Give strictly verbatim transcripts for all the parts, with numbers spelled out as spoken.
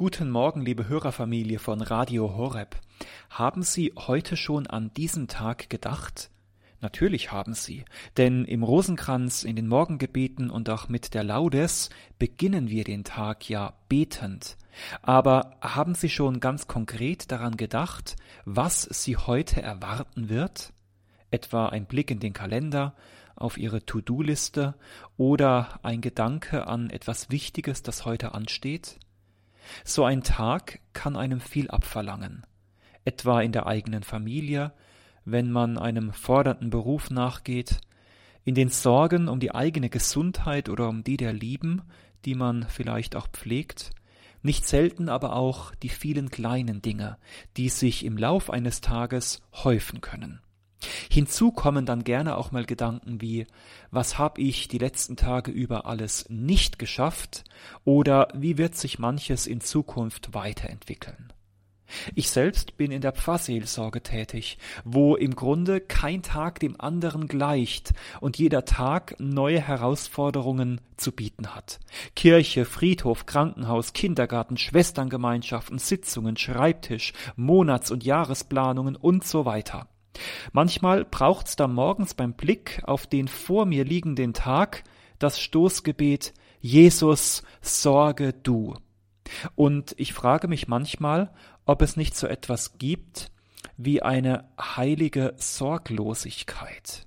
Guten Morgen, liebe Hörerfamilie von Radio Horeb. Haben Sie heute schon an diesen Tag gedacht? Natürlich haben Sie, denn im Rosenkranz, in den Morgengebeten und auch mit der Laudes beginnen wir den Tag ja betend. Aber haben Sie schon ganz konkret daran gedacht, was Sie heute erwarten wird? Etwa ein Blick in den Kalender, auf Ihre To-Do-Liste oder ein Gedanke an etwas Wichtiges, das heute ansteht? So ein Tag kann einem viel abverlangen, etwa in der eigenen Familie, wenn man einem fordernden Beruf nachgeht, in den Sorgen um die eigene Gesundheit oder um die der Lieben, die man vielleicht auch pflegt, nicht selten aber auch die vielen kleinen Dinge, die sich im Lauf eines Tages häufen können. Hinzu kommen dann gerne auch mal Gedanken wie, was habe ich die letzten Tage über alles nicht geschafft oder wie wird sich manches in Zukunft weiterentwickeln. Ich selbst bin in der Pfarrseelsorge tätig, wo im Grunde kein Tag dem anderen gleicht und jeder Tag neue Herausforderungen zu bieten hat. Kirche, Friedhof, Krankenhaus, Kindergarten, Schwesterngemeinschaften, Sitzungen, Schreibtisch, Monats- und Jahresplanungen und so weiter. Manchmal braucht's da morgens beim Blick auf den vor mir liegenden Tag das Stoßgebet Jesus, sorge du. Und ich frage mich manchmal, ob es nicht so etwas gibt wie eine heilige Sorglosigkeit.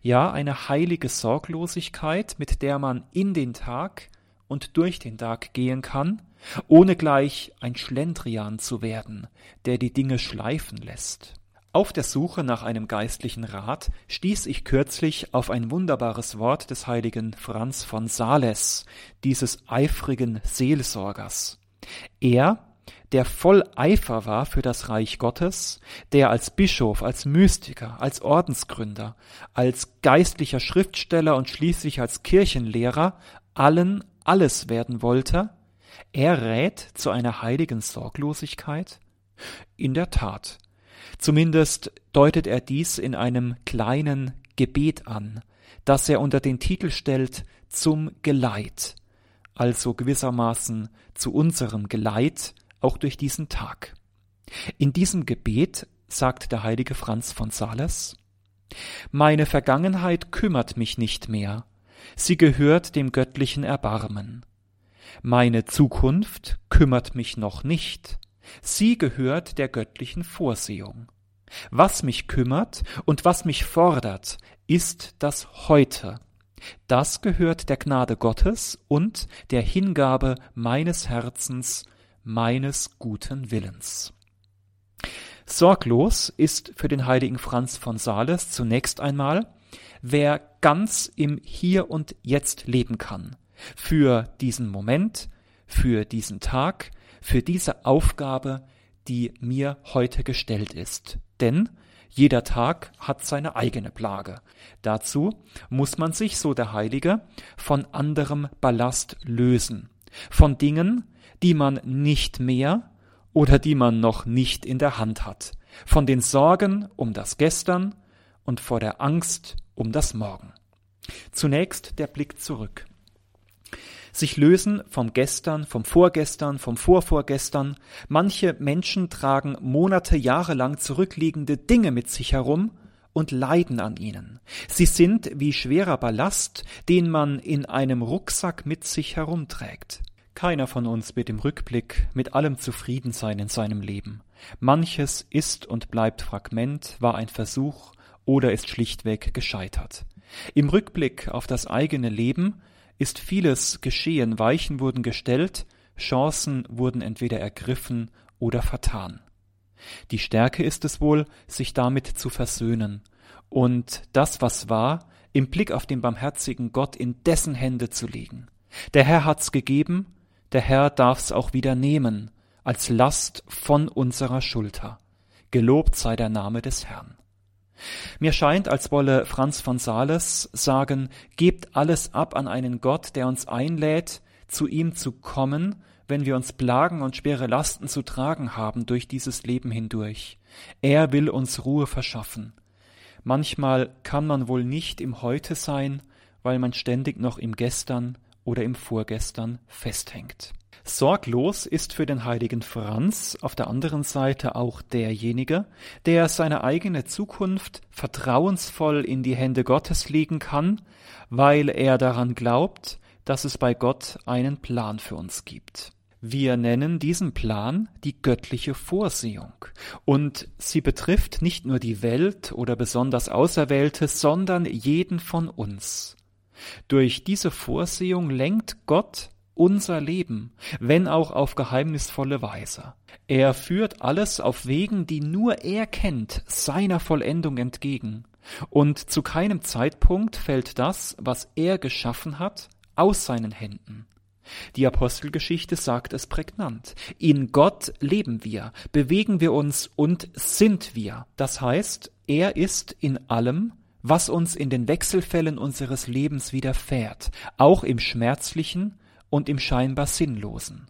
Ja, eine heilige Sorglosigkeit, mit der man in den Tag und durch den Tag gehen kann, ohne gleich ein Schlendrian zu werden, der die Dinge schleifen lässt. Auf der Suche nach einem geistlichen Rat stieß ich kürzlich auf ein wunderbares Wort des heiligen Franz von Sales, dieses eifrigen Seelsorgers. Er, der voll Eifer war für das Reich Gottes, der als Bischof, als Mystiker, als Ordensgründer, als geistlicher Schriftsteller und schließlich als Kirchenlehrer allen alles werden wollte, er rät zu einer heiligen Sorglosigkeit? In der Tat. Zumindest deutet er dies in einem kleinen Gebet an, das er unter den Titel stellt zum Geleit, also gewissermaßen zu unserem Geleit auch durch diesen Tag. In diesem Gebet sagt der heilige Franz von Sales: Meine Vergangenheit kümmert mich nicht mehr, sie gehört dem göttlichen Erbarmen. Meine Zukunft kümmert mich noch nicht. Sie gehört der göttlichen Vorsehung. Was mich kümmert und was mich fordert, ist das Heute. Das gehört der Gnade Gottes und der Hingabe meines Herzens, meines guten Willens. Sorglos ist für den heiligen Franz von Sales zunächst einmal, wer ganz im Hier und Jetzt leben kann, für diesen Moment, für diesen Tag, für diese Aufgabe, die mir heute gestellt ist. Denn jeder Tag hat seine eigene Plage. Dazu muss man sich, so der Heilige, von anderem Ballast lösen. Von Dingen, die man nicht mehr oder die man noch nicht in der Hand hat. Von den Sorgen um das Gestern und vor der Angst um das Morgen. Zunächst der Blick zurück. Sich lösen vom Gestern, vom Vorgestern, vom Vorvorgestern. Manche Menschen tragen Monate, Jahre lang zurückliegende Dinge mit sich herum und leiden an ihnen. Sie sind wie schwerer Ballast, den man in einem Rucksack mit sich herumträgt. Keiner von uns wird im Rückblick mit allem zufrieden sein in seinem Leben. Manches ist und bleibt Fragment, war ein Versuch oder ist schlichtweg gescheitert. Im Rückblick auf das eigene Leben ist vieles geschehen, Weichen wurden gestellt, Chancen wurden entweder ergriffen oder vertan. Die Stärke ist es wohl, sich damit zu versöhnen und das, was war, im Blick auf den barmherzigen Gott in dessen Hände zu legen. Der Herr hat's gegeben, der Herr darf's auch wieder nehmen, als Last von unserer Schulter. Gelobt sei der Name des Herrn. Mir scheint, als wolle Franz von Sales sagen, gebt alles ab an einen Gott, der uns einlädt, zu ihm zu kommen, wenn wir uns Plagen und schwere Lasten zu tragen haben durch dieses Leben hindurch. Er will uns Ruhe verschaffen. Manchmal kann man wohl nicht im Heute sein, weil man ständig noch im Gestern oder im Vorgestern festhängt. Sorglos ist für den heiligen Franz auf der anderen Seite auch derjenige, der seine eigene Zukunft vertrauensvoll in die Hände Gottes legen kann, weil er daran glaubt, dass es bei Gott einen Plan für uns gibt. Wir nennen diesen Plan die göttliche Vorsehung, und sie betrifft nicht nur die Welt oder besonders Auserwählte, sondern jeden von uns. Durch diese Vorsehung lenkt Gott unser Leben, wenn auch auf geheimnisvolle Weise. Er führt alles auf Wegen, die nur er kennt, seiner Vollendung entgegen. Und zu keinem Zeitpunkt fällt das, was er geschaffen hat, aus seinen Händen. Die Apostelgeschichte sagt es prägnant. In Gott leben wir, bewegen wir uns und sind wir. Das heißt, er ist in allem, was uns in den Wechselfällen unseres Lebens widerfährt, auch im Schmerzlichen und im scheinbar Sinnlosen.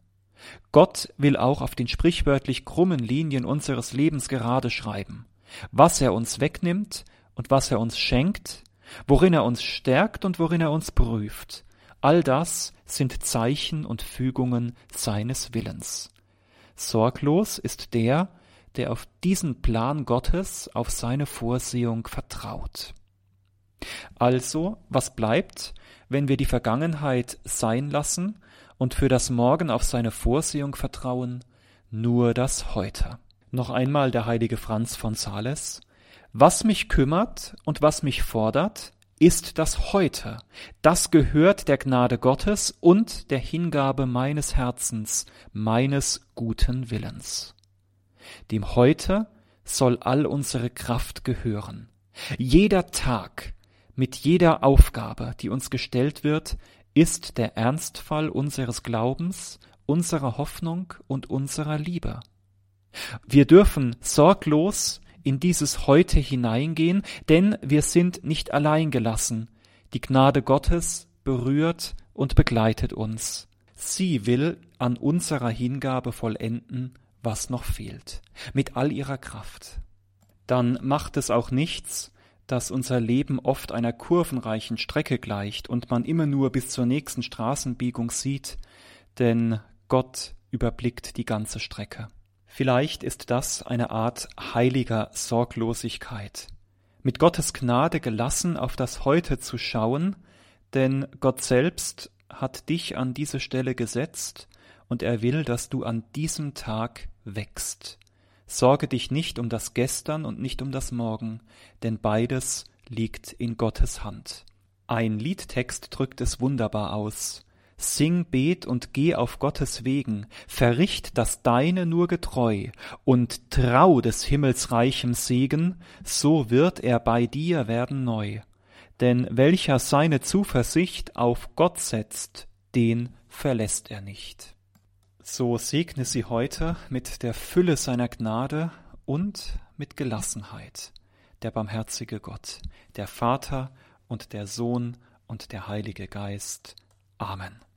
Gott will auch auf den sprichwörtlich krummen Linien unseres Lebens gerade schreiben, was er uns wegnimmt und was er uns schenkt, worin er uns stärkt und worin er uns prüft. All das sind Zeichen und Fügungen seines Willens. Sorglos ist der, der auf diesen Plan Gottes, auf seine Vorsehung vertraut. Also, was bleibt, wenn wir die Vergangenheit sein lassen und für das Morgen auf seine Vorsehung vertrauen? Nur das Heute. Noch einmal der heilige Franz von Sales: Was mich kümmert und was mich fordert, ist das Heute. Das gehört der Gnade Gottes und der Hingabe meines Herzens, meines guten Willens. Dem Heute soll all unsere Kraft gehören. Jeder Tag, mit jeder Aufgabe, die uns gestellt wird, ist der Ernstfall unseres Glaubens, unserer Hoffnung und unserer Liebe. Wir dürfen sorglos in dieses Heute hineingehen, denn wir sind nicht allein gelassen. Die Gnade Gottes berührt und begleitet uns. Sie will an unserer Hingabe vollenden, was noch fehlt, mit all ihrer Kraft. Dann macht es auch nichts, dass unser Leben oft einer kurvenreichen Strecke gleicht und man immer nur bis zur nächsten Straßenbiegung sieht, denn Gott überblickt die ganze Strecke. Vielleicht ist das eine Art heiliger Sorglosigkeit, mit Gottes Gnade gelassen auf das Heute zu schauen, denn Gott selbst hat dich an diese Stelle gesetzt und er will, dass du an diesem Tag wächst. Sorge dich nicht um das Gestern und nicht um das Morgen, denn beides liegt in Gottes Hand. Ein Liedtext drückt es wunderbar aus. Sing, bet und geh auf Gottes Wegen, verricht das Deine nur getreu und trau des Himmels reichem Segen, so wird er bei dir werden neu. Denn welcher seine Zuversicht auf Gott setzt, den verlässt er nicht. So segne sie heute mit der Fülle seiner Gnade und mit Gelassenheit, der barmherzige Gott, der Vater und der Sohn und der Heilige Geist. Amen.